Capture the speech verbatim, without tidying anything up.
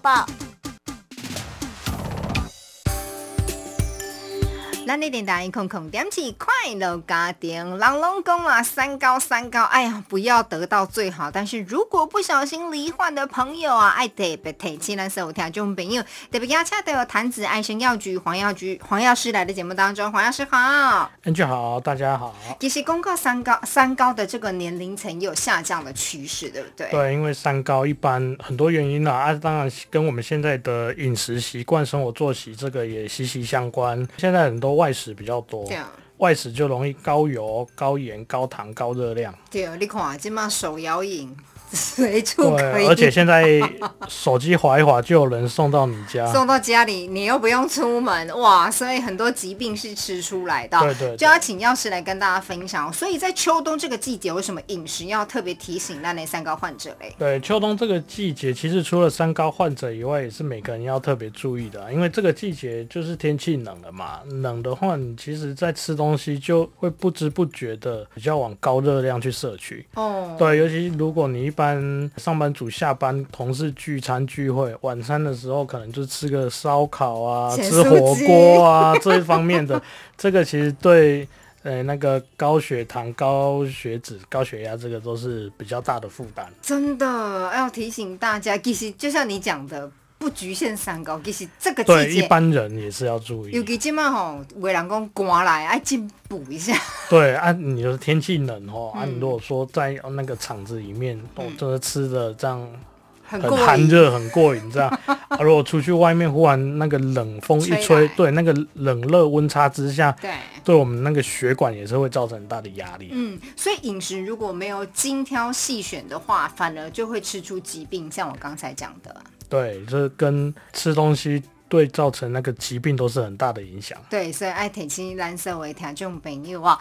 报。咱一定答应空空点起快乐家庭，人拢讲啊，三高三高，哎呀，不要得到最好。但是如果不小心罹患的朋友啊，爱特别提醒咱所有听众朋友，特别要恰到谈子爱生药局黄药局黄药师来的节目当中，黄药师好，安局好，大家好。其实公告三高三高的这个年龄层也有下降的趋势，对不对？对，因为三高一般很多原因啦、啊，啊，当然跟我们现在的饮食习惯、生活作息这个也息息相关。现在很多外食比较多，外食就容易高油、高盐、高糖、高热量。对，你看现在手摇饮随处可以，而且现在手机滑一滑就有人送到你家，送到家里，你又不用出门，哇！所以很多疾病是吃出来的，对对对，就要请药师来跟大家分享。所以在秋冬这个季节，为什么饮食要特别提醒那类三高患者嘞？对，秋冬这个季节，其实除了三高患者以外，也是每个人要特别注意的、啊，因为这个季节就是天气冷了嘛，冷的话，你其实在吃东西就会不知不觉的比较往高热量去摄取。哦，对，尤其如果你一般上班族下班同事聚餐聚会晚餐的时候可能就吃个烧烤啊吃火锅啊这一方面的这个其实对呃，那个高血糖、高血脂、高血压，这个都是比较大的负担，真的要提醒大家。其实就像你讲的不局限三高，其实这个季节对一般人也是要注意。尤其现在吼，有的人说寒来要进补一下。对啊，你的天气冷吼、嗯、啊，你如果说在那个场子里面，我、嗯哦、真的吃的这样很寒热、很过瘾这样啊，如果出去外面忽然那个冷风一吹，吹对那个冷热温差之下，对，对我们那个血管也是会造成很大的压力。嗯，所以饮食如果没有精挑细选的话，反而就会吃出疾病，像我刚才讲的。对，这跟吃东西对造成那个疾病都是很大的影响。对，所以爱提醒咱所有的听众朋友啊，